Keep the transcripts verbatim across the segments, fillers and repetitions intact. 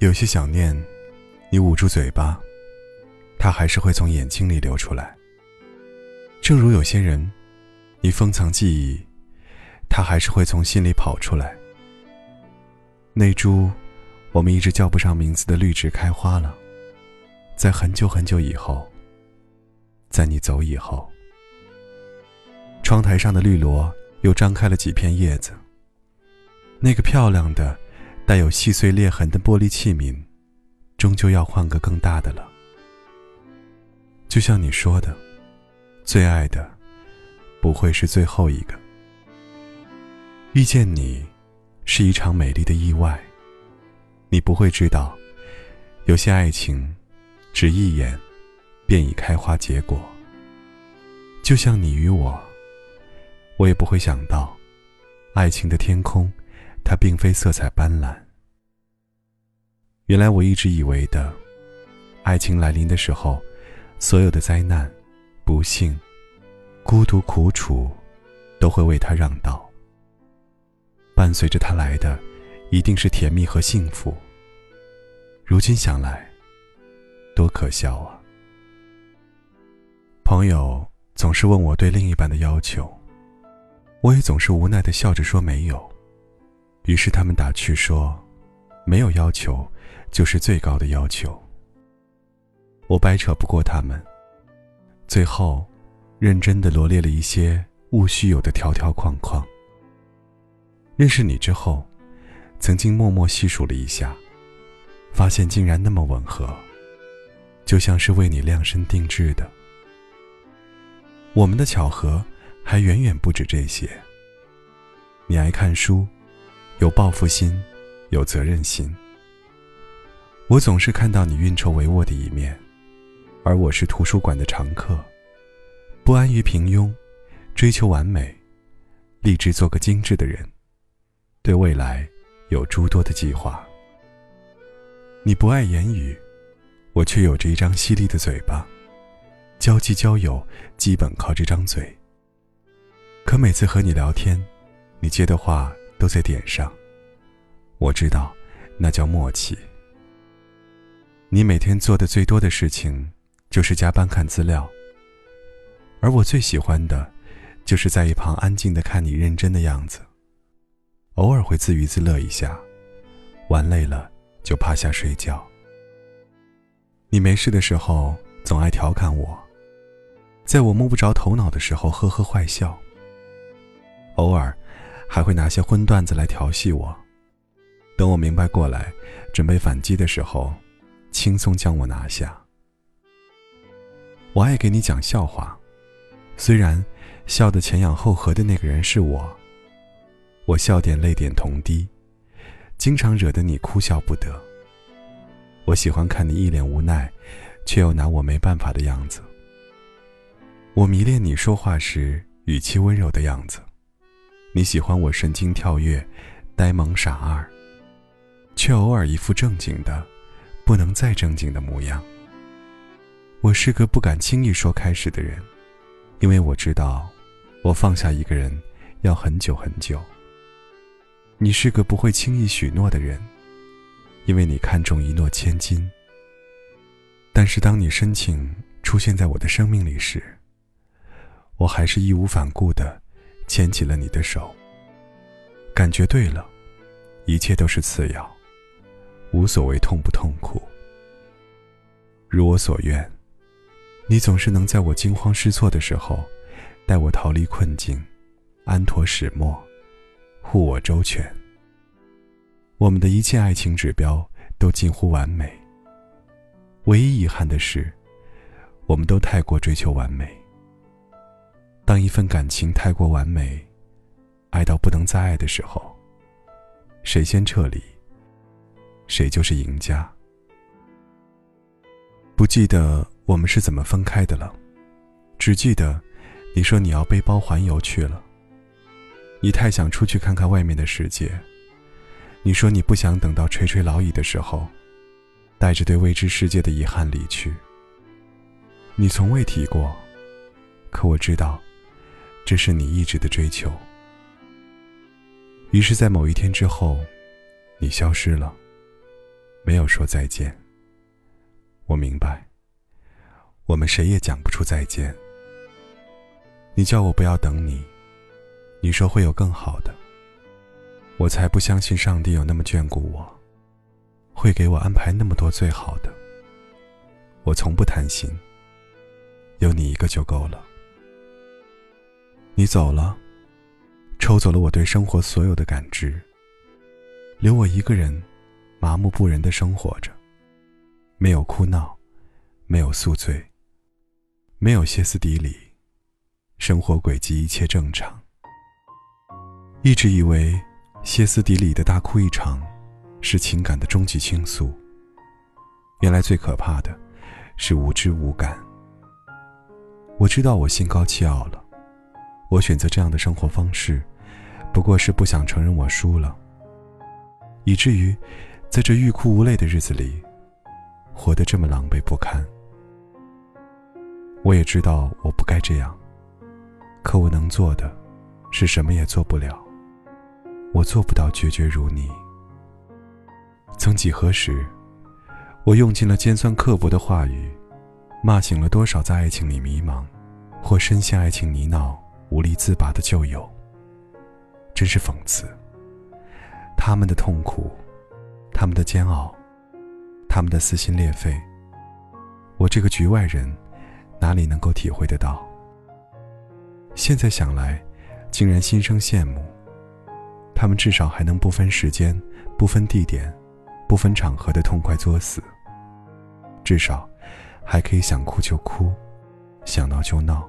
有些想念，你捂住嘴巴，它还是会从眼睛里流出来。正如有些人，你封藏记忆，它还是会从心里跑出来。那株我们一直叫不上名字的绿植开花了，在很久很久以后，在你走以后，窗台上的绿萝又张开了几片叶子。那个漂亮的带有细碎裂痕的玻璃器皿，终究要换个更大的了。就像你说的，最爱的不会是最后一个。遇见你是一场美丽的意外，你不会知道，有些爱情只一眼便已开花结果。就像你与我，我也不会想到，爱情的天空它并非色彩斑斓。原来我一直以为的，爱情来临的时候，所有的灾难、不幸、孤独、苦楚，都会为它让道。伴随着它来的，一定是甜蜜和幸福。如今想来，多可笑啊！朋友总是问我对另一半的要求，我也总是无奈地笑着说没有。于是他们打趣说，没有要求就是最高的要求。我掰扯不过他们，最后认真地罗列了一些务须有的条条框框。认识你之后，曾经默默细数了一下，发现竟然那么吻合，就像是为你量身定制的。我们的巧合还远远不止这些。你爱看书，有抱负心，有责任心。我总是看到你运筹帷幄的一面，而我是图书馆的常客，不安于平庸，追求完美，立志做个精致的人，对未来有诸多的计划。你不爱言语，我却有着一张犀利的嘴巴，交际交友基本靠这张嘴。可每次和你聊天，你接的话都在点上，我知道那叫默契。你每天做的最多的事情就是加班看资料，而我最喜欢的就是在一旁安静地看你认真的样子，偶尔会自娱自乐一下，玩累了就趴下睡觉。你没事的时候总爱调侃我，在我摸不着头脑的时候呵呵坏笑，偶尔还会拿些荤段子来调戏我，等我明白过来，准备反击的时候，轻松将我拿下。我爱给你讲笑话，虽然笑得前仰后合的那个人是我，我笑点泪点同滴，经常惹得你哭笑不得。我喜欢看你一脸无奈，却又拿我没办法的样子。我迷恋你说话时语气温柔的样子。你喜欢我神经跳跃，呆萌傻二，却偶尔一副正经的不能再正经的模样。我是个不敢轻易说开始的人，因为我知道我放下一个人要很久很久。你是个不会轻易许诺的人，因为你看重一诺千金。但是当你深情出现在我的生命里时，我还是义无反顾的牵起了你的手，感觉对了，一切都是次要，无所谓痛不痛苦。如我所愿，你总是能在我惊慌失措的时候，带我逃离困境，安妥始末，护我周全。我们的一切爱情指标都近乎完美，唯一遗憾的是，我们都太过追求完美。当一份感情太过完美，爱到不能再爱的时候，谁先撤离，谁就是赢家。不记得我们是怎么分开的了，只记得你说你要背包环游去了。你太想出去看看外面的世界，你说你不想等到垂垂老矣的时候，带着对未知世界的遗憾离去。你从未提过，可我知道，这是你一直的追求。于是在某一天之后，你消失了，没有说再见。我明白，我们谁也讲不出再见。你叫我不要等你，你说会有更好的。我才不相信上帝有那么眷顾我，会给我安排那么多最好的。我从不贪心，有你一个就够了。你走了，抽走了我对生活所有的感知，留我一个人麻木不仁地生活着，没有哭闹，没有宿醉，没有歇斯底里，生活轨迹一切正常。一直以为歇斯底里的大哭一场是情感的终极倾诉，原来最可怕的是无知无感。我知道我心高气傲了，我选择这样的生活方式不过是不想承认我输了，以至于在这欲哭无泪的日子里活得这么狼狈不堪。我也知道我不该这样，可我能做的是什么也做不了。我做不到决绝如你。曾几何时，我用尽了尖酸刻薄的话语，骂醒了多少在爱情里迷茫或深陷爱情泥淖无力自拔的旧友。真是讽刺，他们的痛苦，他们的煎熬，他们的撕心裂肺，我这个局外人哪里能够体会得到。现在想来，竟然心生羡慕，他们至少还能不分时间，不分地点，不分场合的痛快作死，至少还可以想哭就哭，想闹就闹，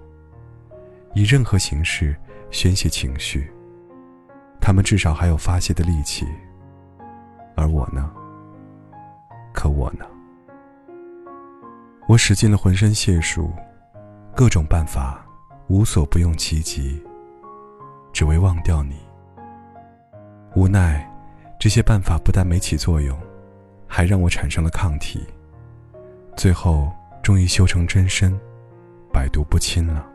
以任何形式宣泄情绪。他们至少还有发泄的力气，而我呢？可我呢？我使尽了浑身解数，各种办法无所不用其极，只为忘掉你。无奈，这些办法不但没起作用，还让我产生了抗体，最后终于修成真身，百毒不侵了。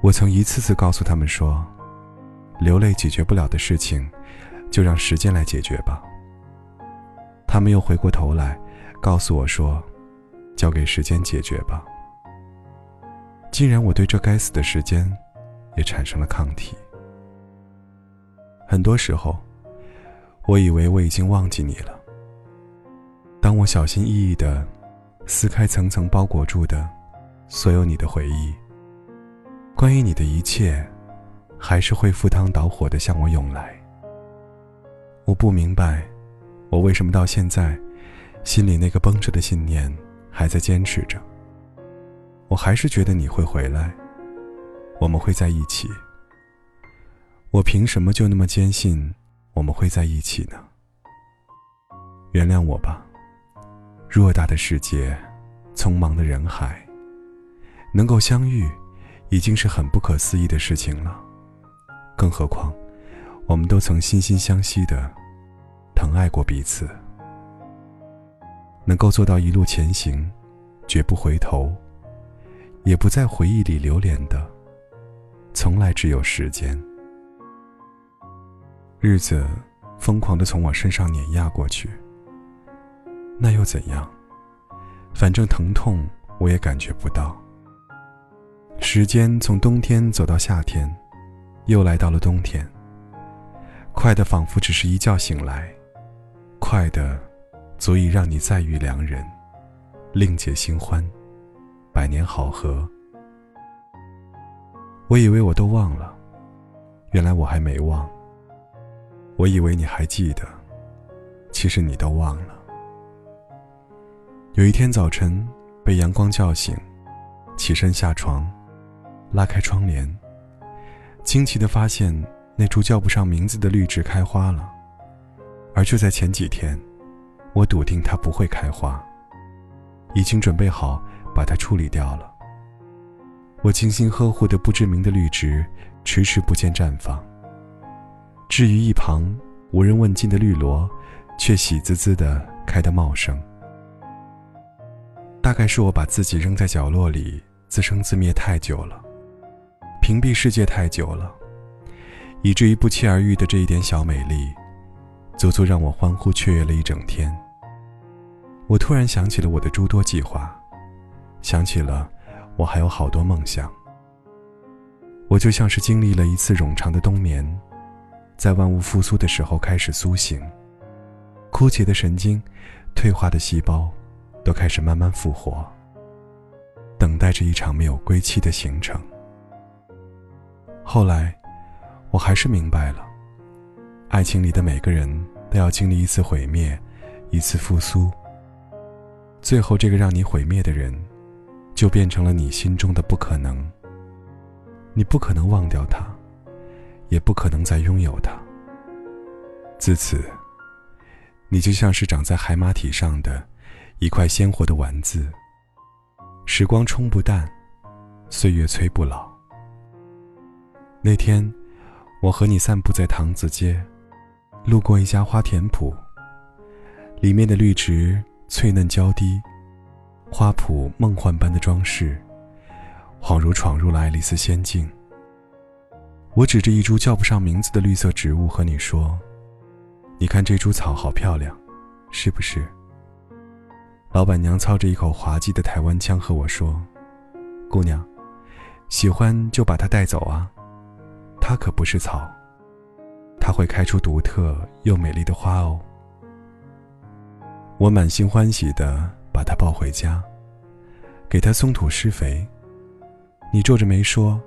我曾一次次告诉他们说，流泪解决不了的事情，就让时间来解决吧。他们又回过头来告诉我说，交给时间解决吧。竟然我对这该死的时间也产生了抗体。很多时候，我以为我已经忘记你了。当我小心翼翼地撕开层层包裹住的所有你的回忆，关于你的一切还是会赴汤蹈火地向我涌来。我不明白，我为什么到现在心里那个绷着的信念还在坚持着。我还是觉得你会回来，我们会在一起。我凭什么就那么坚信我们会在一起呢？原谅我吧，偌大的世界，匆忙的人海，能够相遇已经是很不可思议的事情了，更何况我们都曾心心相惜的疼爱过彼此。能够做到一路前行，绝不回头，也不在回忆里流连的，从来只有时间。日子疯狂地从我身上碾压过去，那又怎样？反正疼痛我也感觉不到。时间从冬天走到夏天，又来到了冬天，快得仿佛只是一觉醒来，快得足以让你再遇良人，另结新欢，百年好合。我以为我都忘了，原来我还没忘。我以为你还记得，其实你都忘了。有一天早晨被阳光叫醒，起身下床，拉开窗帘，惊奇地发现那株叫不上名字的绿植开花了。而就在前几天，我笃定它不会开花，已经准备好把它处理掉了。我精心呵护的不知名的绿植迟迟不见绽放，至于一旁无人问津的绿萝却喜滋滋地开得茂盛。大概是我把自己扔在角落里自生自灭太久了，屏蔽世界太久了，以至于不期而遇的这一点小美丽足足让我欢呼雀跃了一整天。我突然想起了我的诸多计划，想起了我还有好多梦想。我就像是经历了一次冗长的冬眠，在万物复苏的时候开始苏醒，枯竭的神经，退化的细胞都开始慢慢复活，等待着一场没有归期的行程。后来我还是明白了，爱情里的每个人都要经历一次毁灭，一次复苏，最后这个让你毁灭的人就变成了你心中的不可能。你不可能忘掉他，也不可能再拥有他。自此，你就像是长在海马体上的一块鲜活的丸子，时光冲不淡，岁月催不老。那天我和你散步在唐子街，路过一家花田圃，里面的绿植翠嫩娇滴，花圃梦幻般的装饰，恍如闯入了爱丽丝仙境。我指着一株叫不上名字的绿色植物和你说，你看这株草好漂亮，是不是？老板娘操着一口滑稽的台湾腔和我说，姑娘，喜欢就把它带走啊，它可不是草，它会开出独特又美丽的花哦。我满心欢喜地把它抱回家，给它松土施肥。你皱着眉说，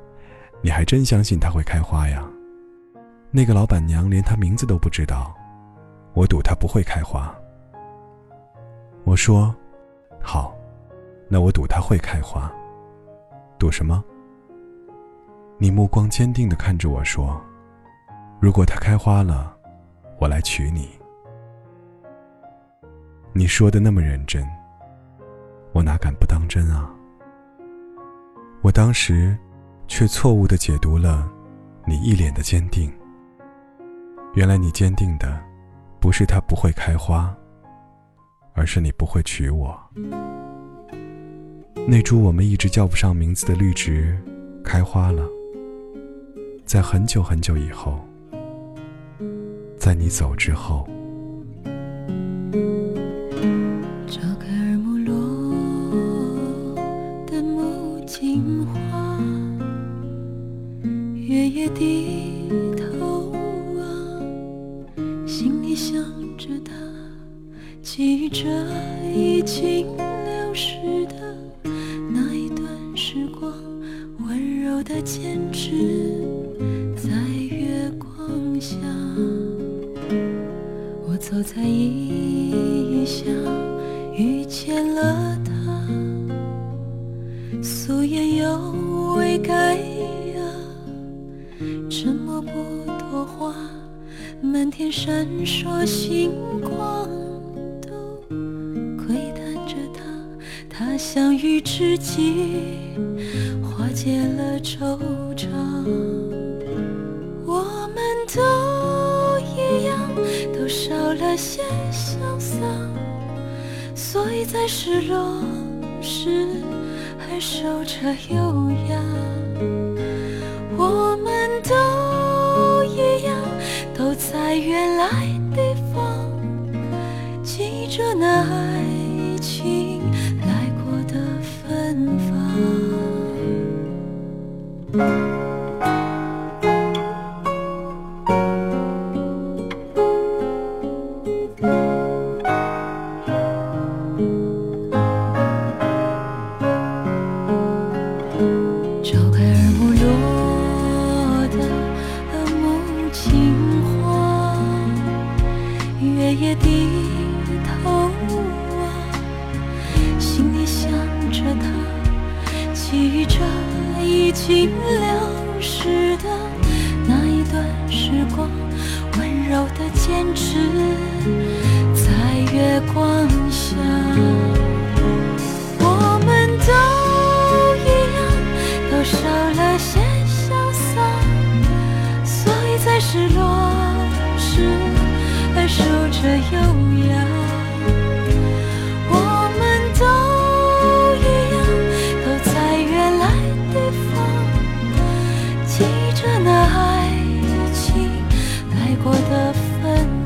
你还真相信它会开花呀？那个老板娘连它名字都不知道，我赌它不会开花。我说，好，那我赌它会开花。赌什么？你目光坚定地看着我说，如果它开花了，我来娶你。你说的那么认真，我哪敢不当真啊？我当时却错误地解读了你一脸的坚定。原来你坚定的不是它不会开花，而是你不会娶我。那株我们一直叫不上名字的绿植开花了，在很久很久以后，在你走之后。找个而没落的木槿花，月夜低头望，心里想着他，记忆着已经流逝的那一段时光，温柔的坚持在月光下。我走在异乡遇见了他，素颜又未改呀，沉默不多话，满天闪烁星光都窥探着他。他相遇知己化解了惆怅，我们都一样，都少了些潇洒，所以在失落时还守着优雅。我们都一样，都在原来地方，记忆着那爱情来过的芬芳。坚持在月光而守着优雅，我们都一样，都在原来地方，记着那爱情来过的芬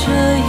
这